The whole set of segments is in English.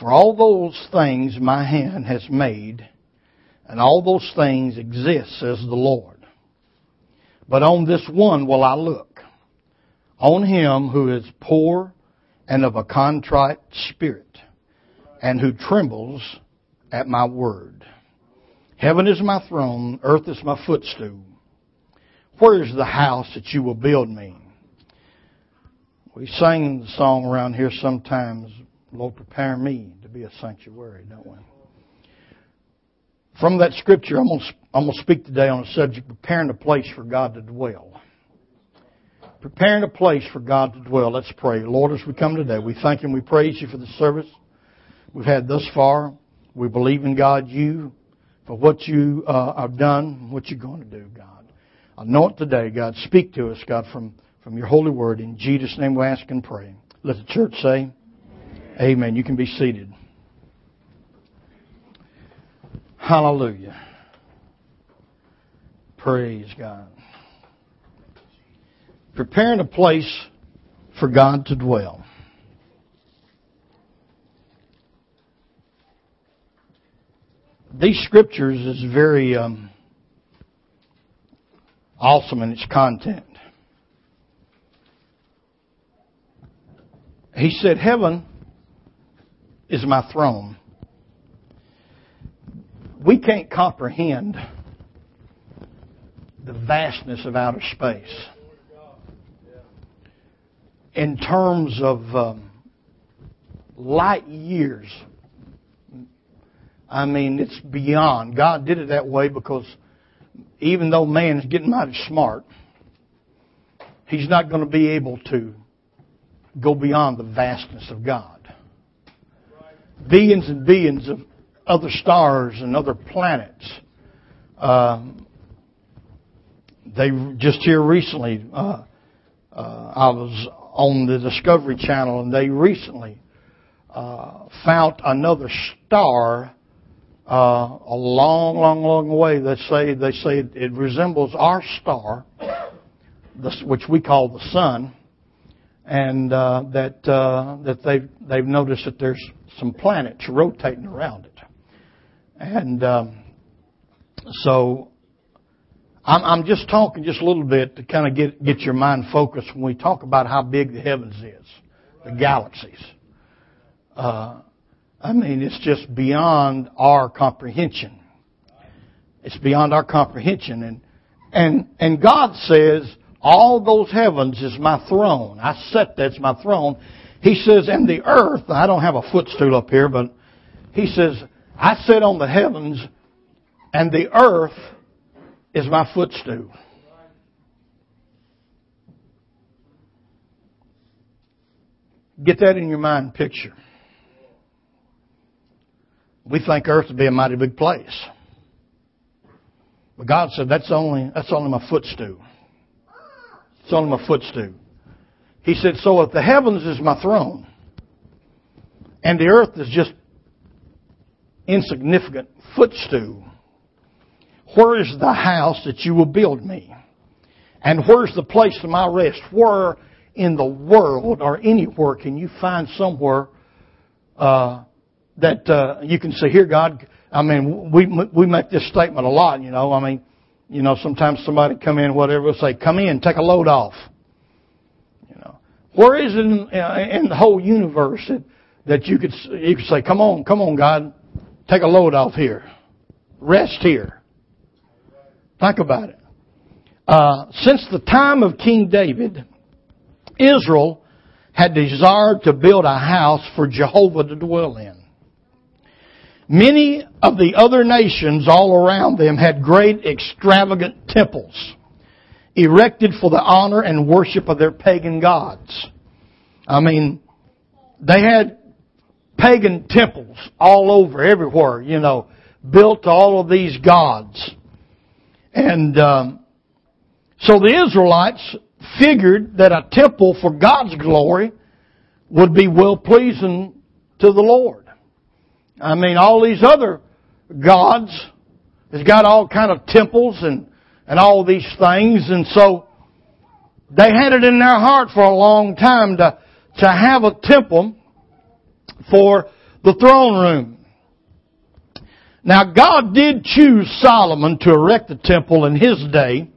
For all those things my hand has made, and all those things exist, says the Lord. But on this one will I look, on him who is poor and of a contrite spirit, and who trembles at my word. Heaven is my throne, earth is my footstool. Where is the house that you will build me? We sing the song around here sometimes, Lord, prepare me to be a sanctuary, don't we? From that scripture, I'm going to speak today on a subject, preparing a place for God to dwell. Preparing a place for God to dwell. Let's pray. Lord, as we come today, we thank and we praise you for the service we've had thus far. We believe in God, you, for what you have done, what you're going to do, God. Anoint today, God. Speak to us, God, from your holy word. In Jesus' name we ask and pray. Let the church say, Amen. You can be seated. Hallelujah. Praise God. Preparing a place for God to dwell. These scriptures is very awesome in its content. He said, heaven is my throne. We can't comprehend the vastness of outer space in terms of light years. I mean, it's beyond. God did it that way because even though man is getting mighty smart, he's not going to be able to go beyond the vastness of God. Billions and billions of other stars and other planets. They just here recently, I was on the Discovery Channel, and they recently found another star a long, long, long way. They say it resembles our star, which we call the sun, and that they've noticed that there's some planets rotating around it. And so I'm just talking just a little bit to kind of get your mind focused when we talk about how big the heavens is, the galaxies. I mean, it's just beyond our comprehension. It's beyond our comprehension. And God says, all those heavens is my throne. I set that's my throne. He says, and the earth, I don't have a footstool up here, but he says, I sit on the heavens, and the earth is my footstool. Get that in your mind picture. We think earth would be a mighty big place. But God said, that's only my footstool. It's only my footstool. He said, so if the heavens is my throne, and the earth is just insignificant footstool, where is the house that you will build me? And where's the place of my rest? Where in the world or anywhere can you find somewhere that you can say, here, God, I mean, we make this statement a lot, you know. I mean, you know, sometimes somebody come in, whatever, will say, come in, take a load off. Where is it in the whole universe that you could say, come on, God, take a load off here. Rest here. Think about it. Since the time of King David, Israel had desired to build a house for Jehovah to dwell in. Many of the other nations all around them had great extravagant temples erected for the honor and worship of their pagan gods. I mean, they had pagan temples all over, everywhere, you know, built to all of these gods. And so the Israelites figured that a temple for God's glory would be well-pleasing to the Lord. I mean, all these other gods has got all kind of temples and all these things, and so they had it in their heart for a long time to have a temple for the throne room. Now, God did choose Solomon to erect the temple in his day,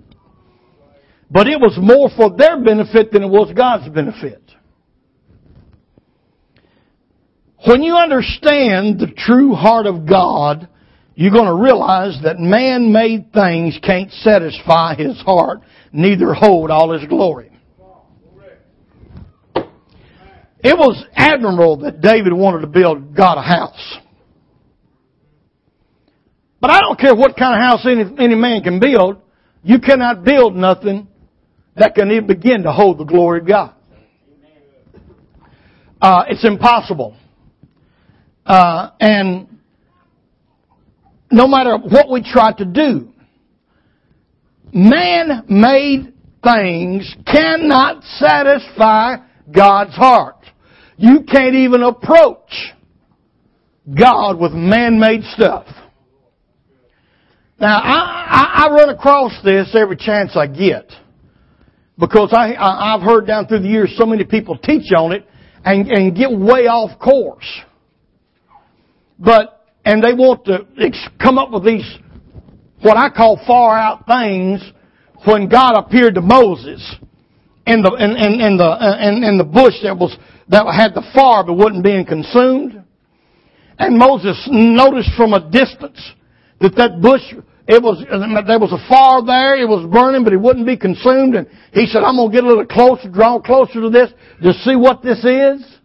but it was more for their benefit than it was God's benefit. When you understand the true heart of God, you're going to realize that man-made things can't satisfy His heart, neither hold all His glory. It was admirable that David wanted to build God a house. But I don't care what kind of house any man can build. You cannot build nothing that can even begin to hold the glory of God. It's impossible. And no matter what we try to do, man-made things cannot satisfy God's heart. You can't even approach God with man-made stuff. Now, I run across this every chance I get because I've heard down through the years so many people teach on it and get way off course. And they want to come up with these, what I call far out things, when God appeared to Moses in the bush that had the fire but wasn't being consumed. And Moses noticed from a distance that bush, there was a fire there, it was burning, but it wouldn't be consumed. And he said, I'm going to get a little closer, draw closer to this, to see what this is.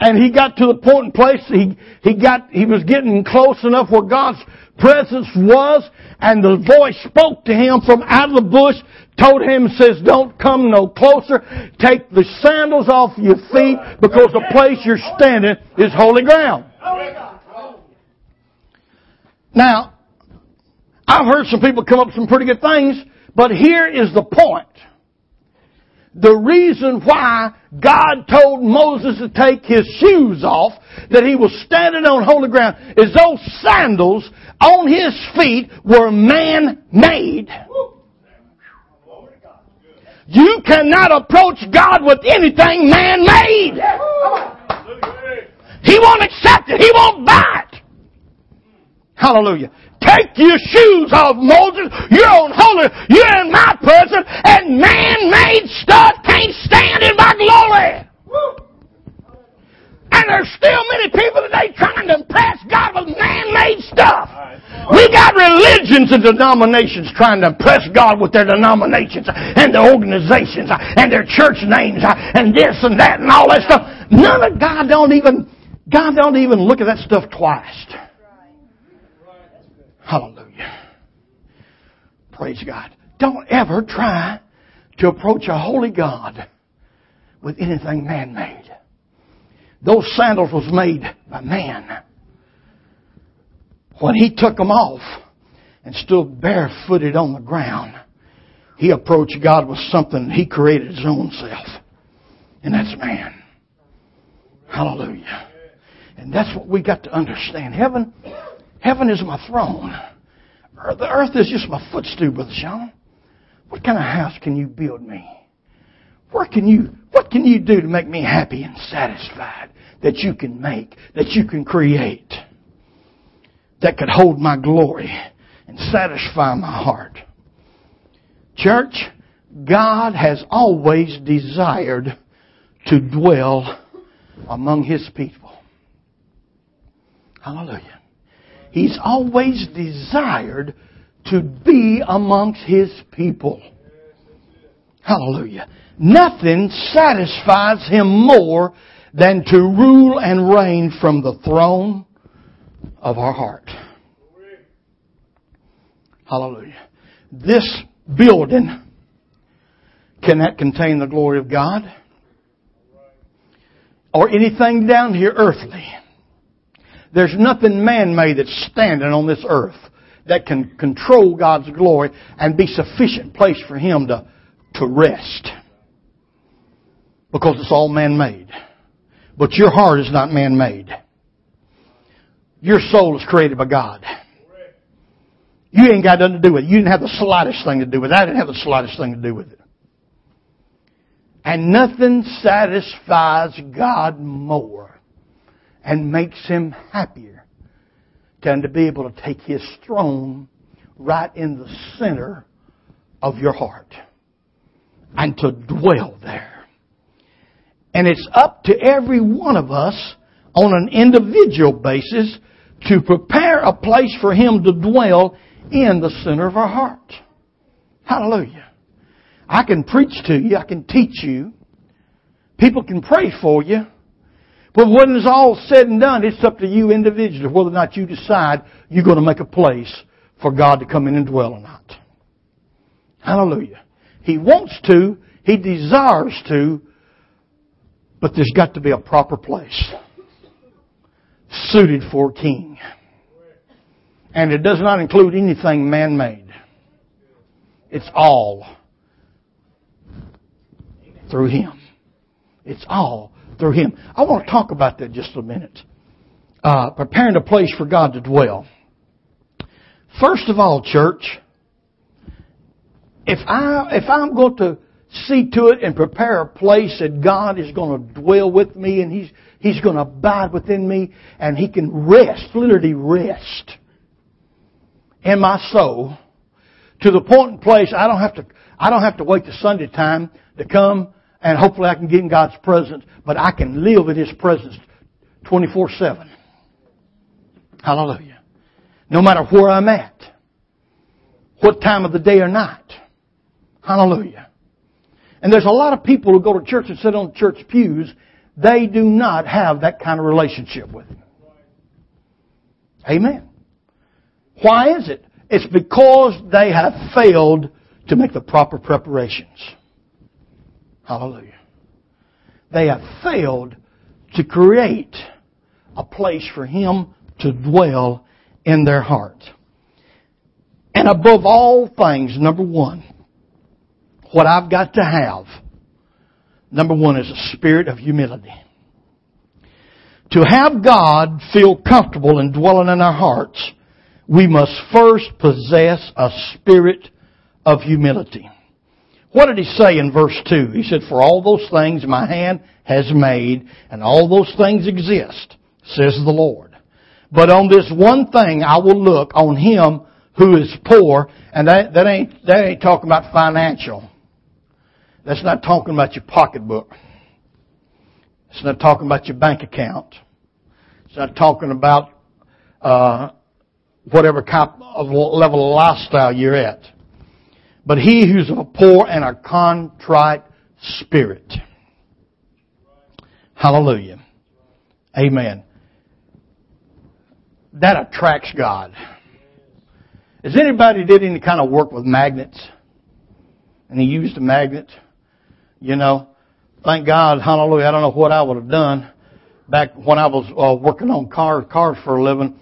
And he got to the point in place, he was getting close enough where God's presence was, and the voice spoke to him from out of the bush, told him, says, don't come no closer, take the sandals off your feet, because the place you're standing is holy ground. Now, I've heard some people come up with some pretty good things, but here is the point. The reason why God told Moses to take his shoes off, that he was standing on holy ground, is those sandals on his feet were man-made. You cannot approach God with anything man-made. He won't accept it. He won't buy it. Hallelujah. Take your shoes off, Moses. You're on holy. You're in my presence, and man-made stuff can't stand in my glory. Woo. And there's still many people today trying to impress God with man-made stuff. We got religions and denominations trying to impress God with their denominations and their organizations and their church names and this and that and all that stuff. None of God don't even look at that stuff twice. Hallelujah. Praise God. Don't ever try to approach a holy God with anything man-made. Those sandals was made by man. When he took them off and stood barefooted on the ground, he approached God with something he created his own self. And that's man. Hallelujah. And that's what we got to understand. Heaven is my throne. The earth is just my footstool, Brother Sean. What kind of house can you build me? What can you do to make me happy and satisfied that you can make, that you can create, that could hold my glory and satisfy my heart? Church, God has always desired to dwell among His people. Hallelujah. He's always desired to be amongst His people. Hallelujah. Nothing satisfies Him more than to rule and reign from the throne of our heart. Hallelujah. This building cannot contain the glory of God or anything down here earthly. There's nothing man-made that's standing on this earth that can control God's glory and be sufficient place for Him to rest. Because it's all man-made. But your heart is not man-made. Your soul is created by God. You ain't got nothing to do with it. You didn't have the slightest thing to do with it. I didn't have the slightest thing to do with it. And nothing satisfies God more and makes him happier than to be able to take his throne right in the center of your heart and to dwell there. And it's up to every one of us on an individual basis to prepare a place for him to dwell in the center of our heart. Hallelujah. I can preach to you. I can teach you. People can pray for you. But when it's all said and done, it's up to you individually whether or not you decide you're going to make a place for God to come in and dwell or not. Hallelujah. He wants to. He desires to. But there's got to be a proper place suited for a king. And it does not include anything man-made. It's all through Him. It's all through Him. I want to talk about that just a minute. Preparing a place for God to dwell. First of all, church, if I'm going to see to it and prepare a place that God is going to dwell with me and He's going to abide within me and He can rest, literally rest in my soul to the point and place I don't have to wait to Sunday time to come and hopefully I can get in God's presence, but I can live in His presence 24/7. Hallelujah. No matter where I'm at, what time of the day or night. Hallelujah. And there's a lot of people who go to church and sit on church pews. They do not have that kind of relationship with Him. Amen. Why is it? It's because they have failed to make the proper preparations. Hallelujah. They have failed to create a place for Him to dwell in their heart. And above all things, number one, what I've got to have, number one, is a spirit of humility. To have God feel comfortable in dwelling in our hearts, we must first possess a spirit of humility. What did he say in verse 2? He said, "For all those things my hand has made, and all those things exist, says the Lord. But on this one thing I will look, on Him who is poor," and that ain't talking about financial. That's not talking about your pocketbook. It's not talking about your bank account. It's not talking about whatever type of level of lifestyle you're at. But he who's of a poor and a contrite spirit. Hallelujah. Amen. That attracts God. Has anybody did any kind of work with magnets? And he used a magnet? You know, thank God, hallelujah, I don't know what I would have done back when I was working on cars for a living.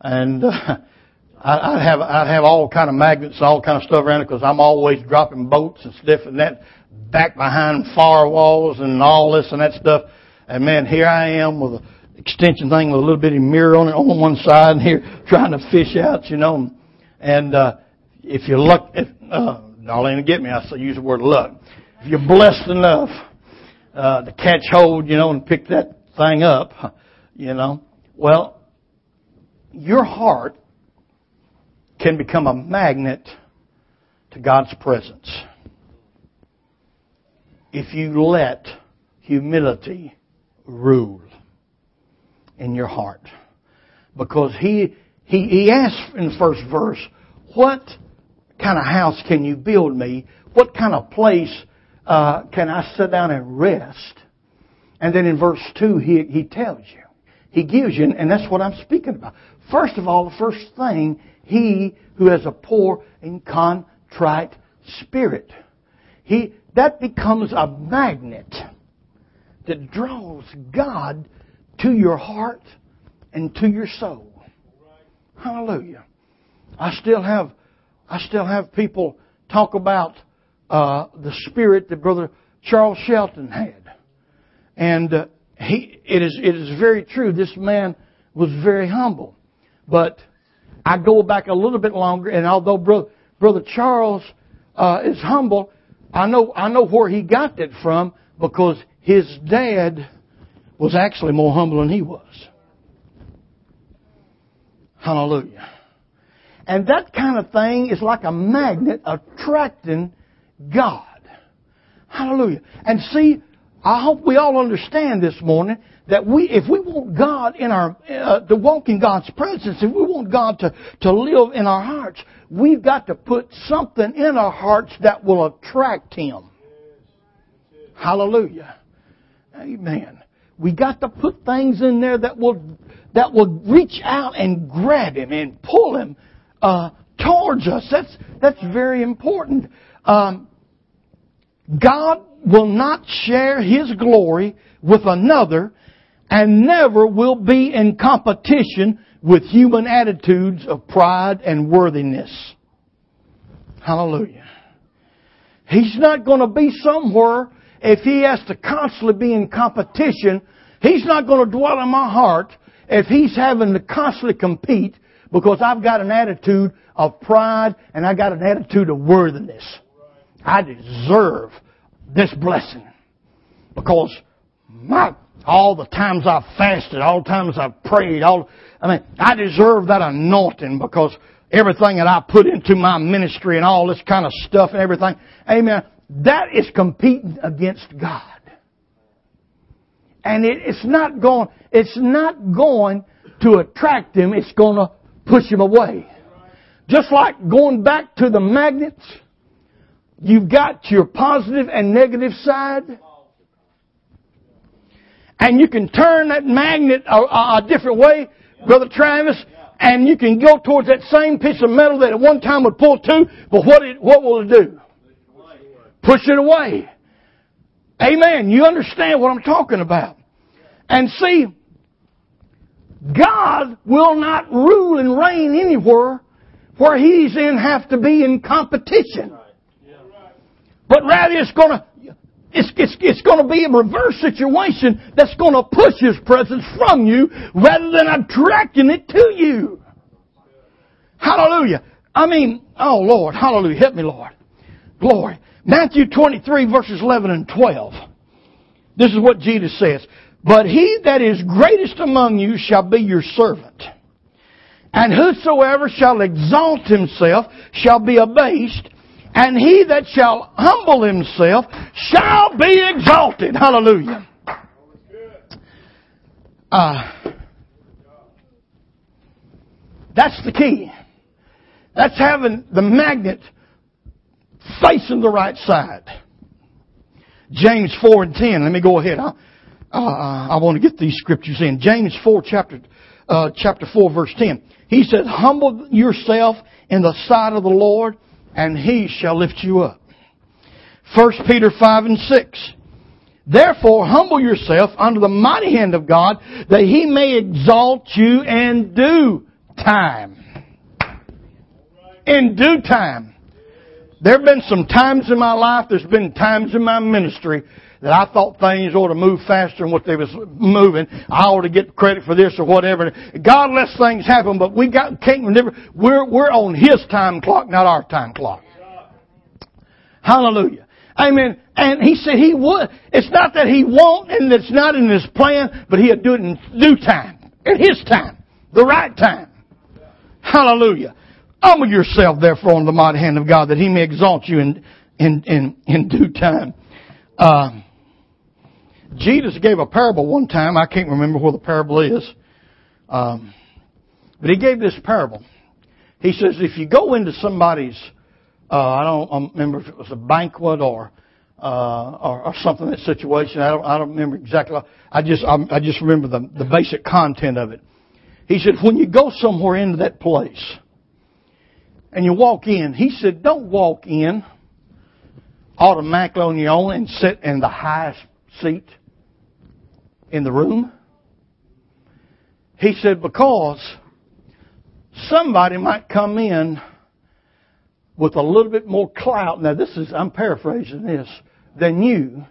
And I'd have all kind of magnets, all kind of stuff around it because I'm always dropping boats and stuff and that back behind firewalls and all this and that stuff. And man, here I am with an extension thing with a little bitty mirror on it on one side and here trying to fish out, you know. And if you're lucky, Darlene, get me, I still use the word luck. If you're blessed enough to catch hold, you know, and pick that thing up, you know, well, your heart can become a magnet to God's presence if you let humility rule in your heart. Because he asked in the first verse, what kind of house can you build me? What kind of place can I sit down and rest? And then in verse 2, he tells you. He gives you, and that's what I'm speaking about. First of all, the first thing, he who has a poor and contrite spirit. That becomes a magnet that draws God to your heart and to your soul. Hallelujah. I still have people talk about the spirit that Brother Charles Shelton had. And It is very true. This man was very humble. But I go back a little bit longer, and although Brother Charles is humble, I know where he got that from because his dad was actually more humble than he was. Hallelujah. And that kind of thing is like a magnet attracting God. Hallelujah. And see, I hope we all understand this morning that if we want God in our, to walk in God's presence, if we want God to live in our hearts, we've got to put something in our hearts that will attract Him. Hallelujah. Amen. We got to put things in there that will reach out and grab Him and pull Him towards us. That's very important. God will not share His glory with another and never will be in competition with human attitudes of pride and worthiness. Hallelujah. He's not going to be somewhere if He has to constantly be in competition. He's not going to dwell in my heart if He's having to constantly compete because I've got an attitude of pride and I got an attitude of worthiness. I deserve this blessing because all the times I've fasted, all the times I've prayed, I deserve that anointing because everything that I put into my ministry and all this kind of stuff and everything, amen, that is competing against God. And it's not going to attract Him, it's going to push Him away. Just like going back to the magnets, you've got your positive and negative side. And you can turn that magnet a different way, Brother Travis, and you can go towards that same piece of metal that at one time would pull to, but what will it do? Push it away. Amen. You understand what I'm talking about. And see, God will not rule and reign anywhere where He's in have to be in competition. But rather it's going to be a reverse situation that's going to push His presence from you rather than attracting it to you. Hallelujah. Oh Lord, hallelujah. Help me, Lord. Glory. Matthew 23 verses 11 and 12. This is what Jesus says. But he that is greatest among you shall be your servant. And whosoever shall exalt himself shall be abased. And he that shall humble himself shall be exalted. Hallelujah. That's the key. That's having the magnet facing the right side. James 4:10. Let me go ahead. I want to get these scriptures in. James 4, chapter 4, verse 10. He says, humble yourself in the sight of the Lord, and He shall lift you up. 1 Peter 5 and 6. Therefore, humble yourself under the mighty hand of God, that He may exalt you in due time. In due time. There have been some times in my life, there's been times in my ministry that I thought things ought to move faster than what they was moving. I ought to get credit for this or whatever. God lets things happen, but we're on His time clock, not our time clock. Hallelujah. Amen. And He said He would. It's not that He won't and it's not in His plan, but He'll do it in due time. In His time. The right time. Hallelujah. Humble yourself, therefore, on the mighty hand of God, that He may exalt you in due time. Jesus gave a parable one time. I can't remember where the parable is. But He gave this parable. He says, if you go into somebody's, I don't remember if it was a banquet or something, that situation. I don't remember exactly. I just remember the basic content of it. He said, when you go somewhere into that place, and you walk in. He said, don't walk in automatically on your own and sit in the highest seat in the room. He said, because somebody might come in with a little bit more clout. Now, I'm paraphrasing this, than you.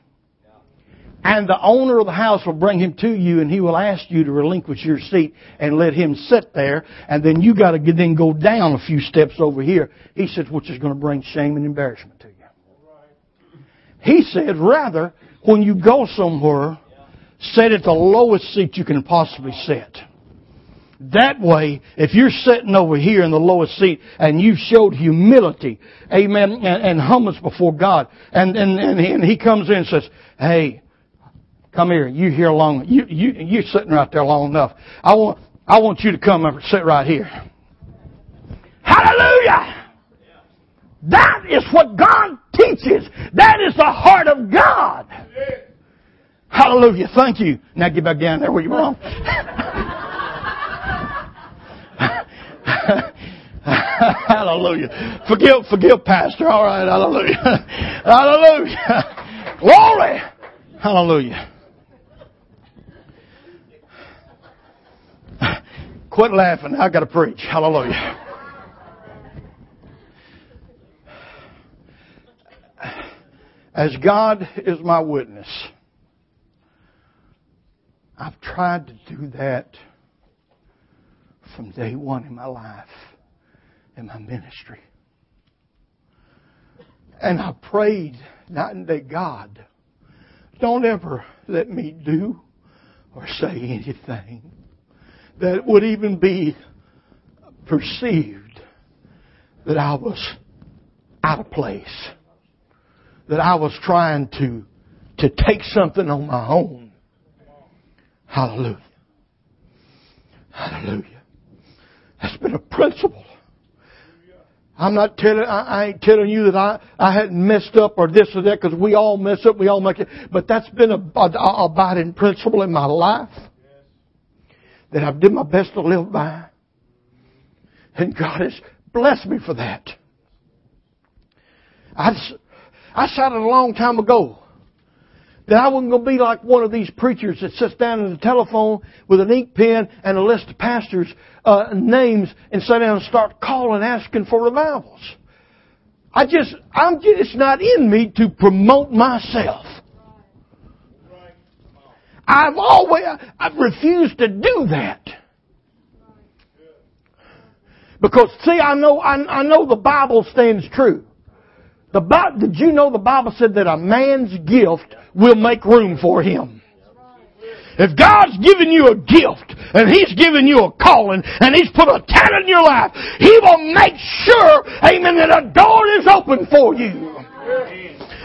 And the owner of the house will bring him to you, and he will ask you to relinquish your seat and let him sit there. And then you got to then go down a few steps over here. He said, which is going to bring shame and embarrassment to you. He said, rather, when you go somewhere, sit at the lowest seat you can possibly sit. That way, if you're sitting over here in the lowest seat and you've showed humility, amen, and humbleness before God, and He comes in and says, hey, come here, you here long, you're sitting right there long enough. I want you to come and sit right here. Hallelujah! That is what God teaches. That is the heart of God. Hallelujah. Thank you. Now get back down there where you belong. Hallelujah. Forgive, Pastor. All right. Hallelujah. Hallelujah. Glory. Hallelujah. Quit laughing. I got to preach. Hallelujah. As God is my witness, I've tried to do that from day one in my life, in my ministry. And I prayed night and day, God, don't ever let me do or say anything that would even be perceived that I was out of place, that I was trying to take something on my own. Hallelujah. Hallelujah. That's been a principle. I ain't telling you that I hadn't messed up or this or that, because we all mess up, we all make it. But that's been a abiding principle in my life that I've done my best to live by. And God has blessed me for that. I decided a long time ago that I wasn't going to be like one of these preachers that sits down in the telephone with an ink pen and a list of pastors' names and sit down and start calling, asking for revivals. It's not in me to promote myself. I've refused to do that. Because, see, I know the Bible stands true. Did you know the Bible said that a man's gift will make room for him? If God's given you a gift and He's given you a calling and He's put a talent in your life, He will make sure, amen, that a door is open for you.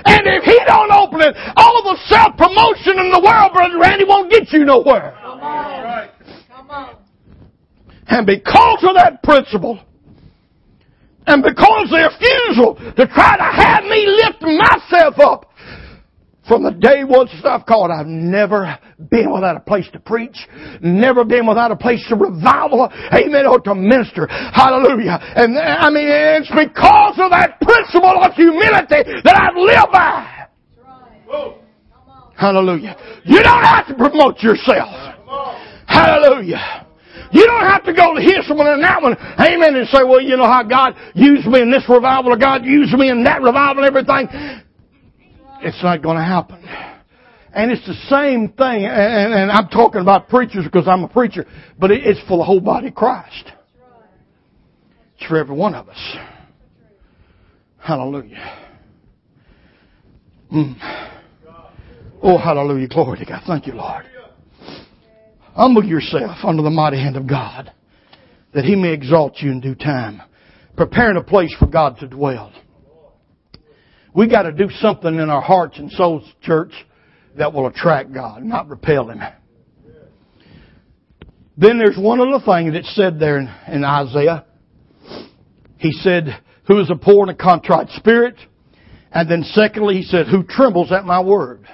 And if He don't open it, all the self-promotion in the world, Brother Randy, won't get you nowhere. Come on. Come on. And because of that principle, and because the refusal to try to have me lift myself up, from the day once I've called, I've never been without a place to preach, never been without a place to revival, amen, or to minister. Hallelujah. And I mean, it's because of that principle of humility that I've lived by. Hallelujah. You don't have to promote yourself. Hallelujah. You don't have to go to this one and that one, amen, and say, well, you know how God used me in this revival, or God used me in that revival and everything. It's not going to happen. And it's the same thing, and I'm talking about preachers because I'm a preacher, but it's for the whole body of Christ. It's for every one of us. Hallelujah. Oh, hallelujah. Glory to God. Thank you, Lord. Humble yourself under the mighty hand of God, that He may exalt you in due time, preparing a place for God to dwell. We got to do something in our hearts and souls, church, that will attract God, not repel Him. Then there's one little thing that's said there in Isaiah. He said, who is a poor and a contrite spirit? And then secondly, he said, who trembles at my word?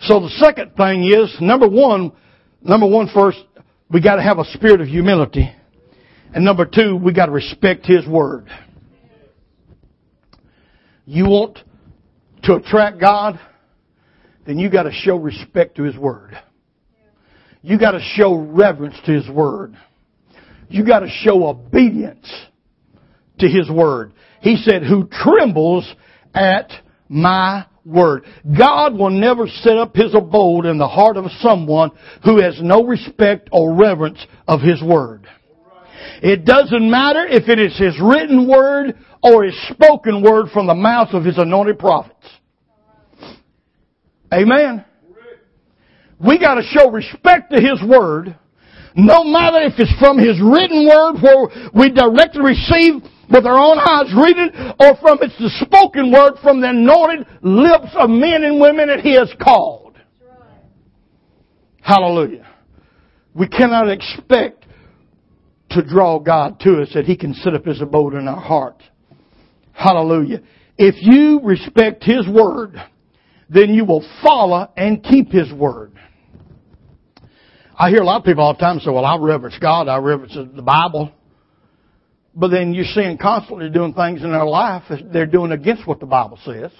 So the second thing is, number one first, we got to have a spirit of humility. And number two, we got to respect His word. You want to attract God, then you got to show respect to His word. You got to show reverence to His word. You got to show obedience to His word. He said, who trembles at my word. God will never set up His abode in the heart of someone who has no respect or reverence of His word. It doesn't matter if it is His written word or His spoken word from the mouth of His anointed prophets. Amen. We got to show respect to His Word, no matter if it's from His written Word where we directly receive with our own eyes, read it, or from it's the spoken Word from the anointed lips of men and women that He has called. Hallelujah. We cannot expect to draw God to us that He can set up His abode in our heart. Hallelujah. If you respect His Word, then you will follow and keep His Word. I hear a lot of people all the time say, well, I reverence God, I reverence the Bible. But then you're seeing constantly doing things in their life that they're doing against what the Bible says.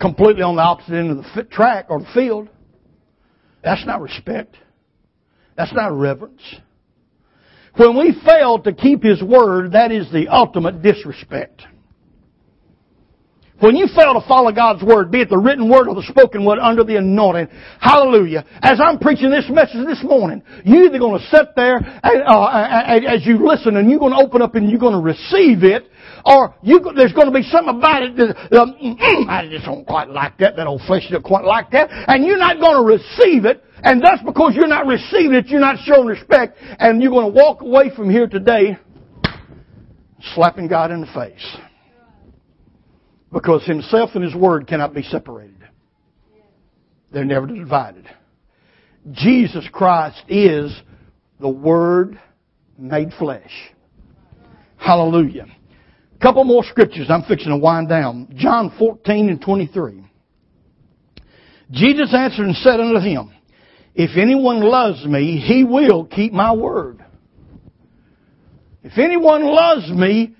Completely on the opposite end of the track or the field. That's not respect. That's not reverence. When we fail to keep His Word, that is the ultimate disrespect. When you fail to follow God's Word, be it the written Word or the spoken Word under the anointing, hallelujah, as I'm preaching this message this morning, you're either going to sit there and, as you listen and you're going to open up and you're going to receive it, or there's going to be something about it that, I just don't quite like that, that old flesh don't quite like that, and you're not going to receive it, and that's because you're not receiving it, you're not showing respect, and you're going to walk away from here today slapping God in the face. Because Himself and His Word cannot be separated. They're never divided. Jesus Christ is the Word made flesh. Hallelujah. A couple more scriptures. I'm fixing to wind down. John 14:23. Jesus answered and said unto him, if anyone loves me, he will keep my word. If anyone loves me,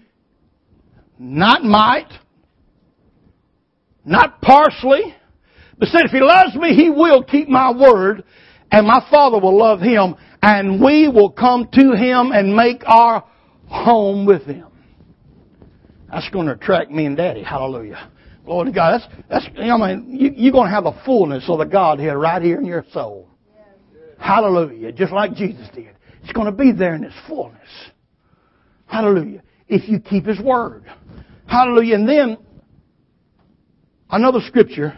not might, not partially, but said, if he loves me, he will keep my word, and my Father will love him, and we will come to him and make our home with him. That's going to attract me and Daddy. Hallelujah. Glory to God. You're going to have the fullness of the Godhead right here in your soul. Hallelujah. Just like Jesus did. It's going to be there in its fullness. Hallelujah. If you keep His Word. Hallelujah. And then, another scripture.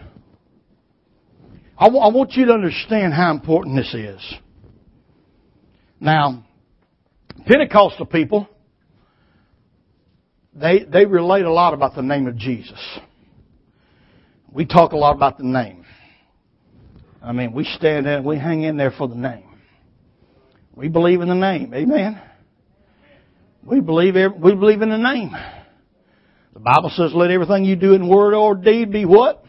I want you to understand how important this is. Now, Pentecostal people, they relate a lot about the name of Jesus. We talk a lot about the name. I mean, we stand there and we hang in there for the name. We believe in the name. Amen. We believe in the name. The Bible says, let everything you do in word or deed be what?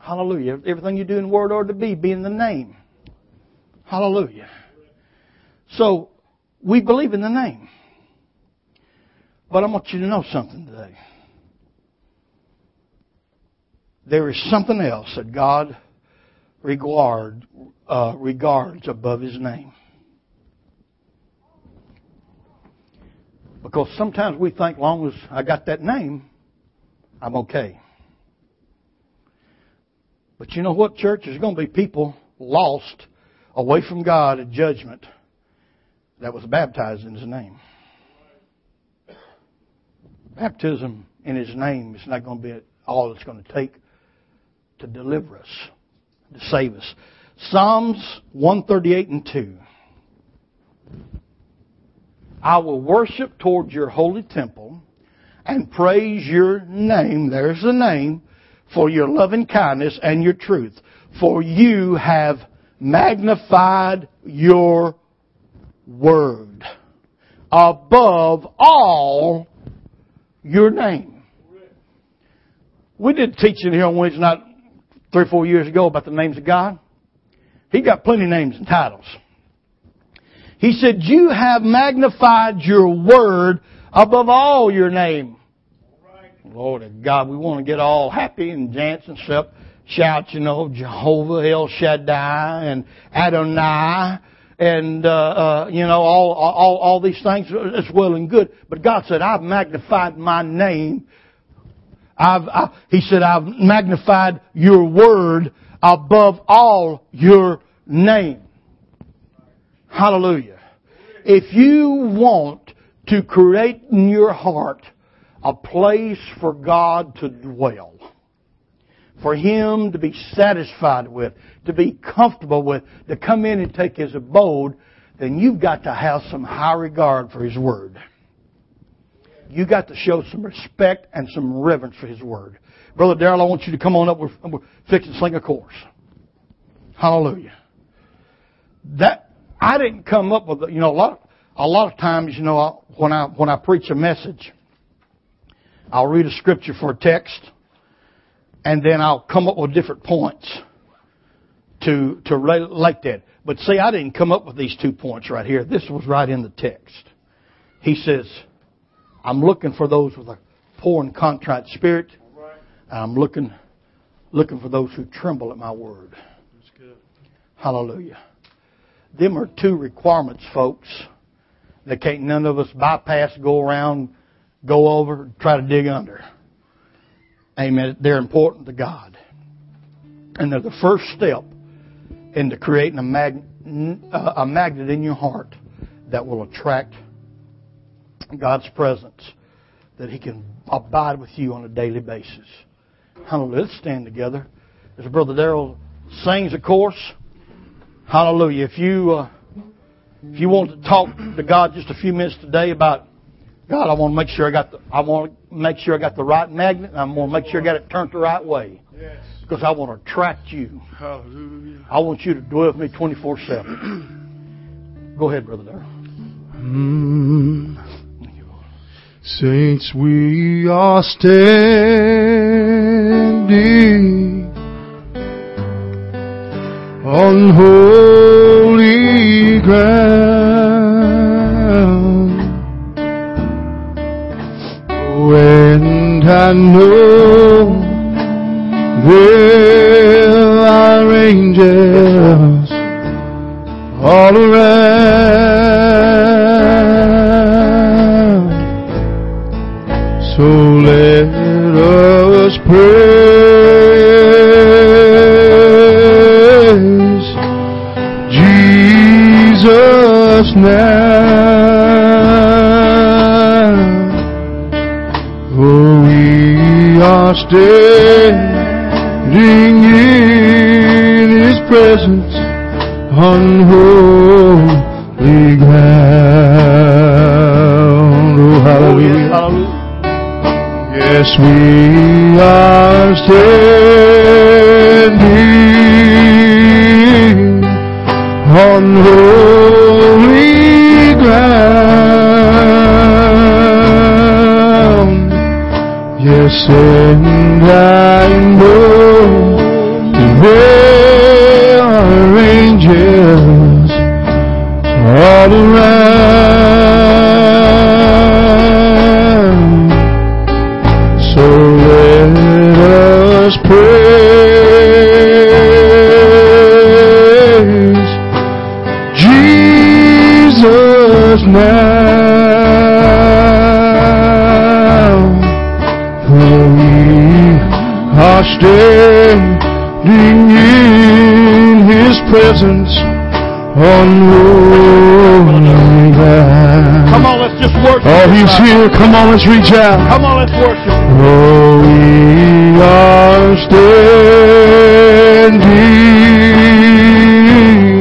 Hallelujah. Everything you do in word or deed be in the name. Hallelujah. So, we believe in the name. But I want you to know something today. There is something else that God regards above His name. Because sometimes we think, as long as I got that name, I'm okay. But you know what, church? There's going to be people lost away from God at judgment that was baptized in His name. Baptism in His name is not going to be all it's going to take to deliver us, to save us. Psalms 138:2. I will worship towards your holy temple and praise your name. There's the name for your loving kindness and your truth. For you have magnified your word above all your name. We did teaching here on Wednesday night 3 or 4 years ago about the names of God. He got plenty of names and titles. He said, you have magnified your word above all your name. Lord of God, we want to get all happy and dance and stuff, shout, Jehovah, El Shaddai and Adonai and, all these things. It's well and good. But God said, I've magnified my name. He said, I've magnified your word above all your name. Hallelujah. If you want to create in your heart a place for God to dwell, for him to be satisfied with, to be comfortable with, to come in and take his abode, then you've got to have some high regard for his word. You've got to show some respect and some reverence for his word. Brother Darrell, I want you to come on up. We're fixing to sing a chorus. Hallelujah. That I didn't come up with. You know, a lot of times, you know, when I preach a message, I'll read a scripture for a text, and then I'll come up with different points to relate that. But see, I didn't come up with these 2 points right here. This was right in the text. He says, I'm looking for those with a poor and contrite spirit. And I'm looking for those who tremble at my word. That's good. Hallelujah. Them are 2 requirements, folks, that can't none of us bypass, go around, go over, try to dig under. Amen. They're important to God. And they're the first step into creating a magnet in your heart that will attract God's presence, that He can abide with you on a daily basis. Hallelujah. Let's stand together as Brother Darrell sings a chorus. Hallelujah. If you want to talk to God just a few minutes today about God, I want to make sure I got the right magnet, and I want to make sure I got it turned the right way. Yes. Because I want to attract you. Hallelujah. I want you to dwell with me 24/7. Go ahead, Brother Darrell. Saints, we are standing on holy ground. Oh, and I know there are angels all around. So let us praise Jesus now, for we are standing in His presence on holy ground. Oh, hallelujah. Yes, we are standing on holy ground. Yes, and I know there are angels all around. Praise Jesus now, for we are standing in His presence on holy ground. Come on, let's just worship. Oh, He's here. Come on, let's reach out. Come on, let's worship. Oh, we are standing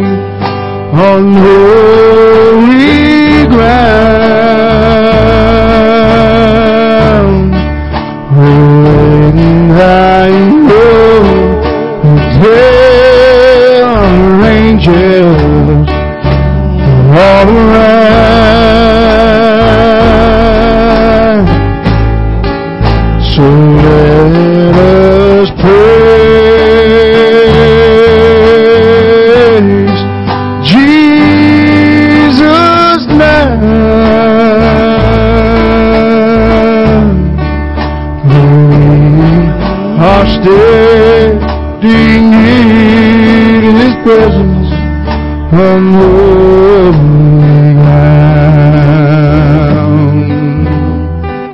on holy ground. When I know there are angels all around, so let us praise Jesus now. We are standing in His presence on holy ground.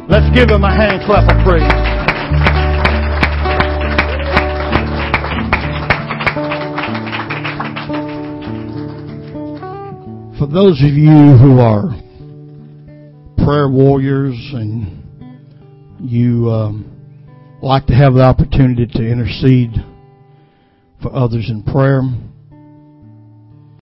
Let's give Him a hand clap of praise. For those of you who are prayer warriors and you like to have the opportunity to intercede for others in prayer.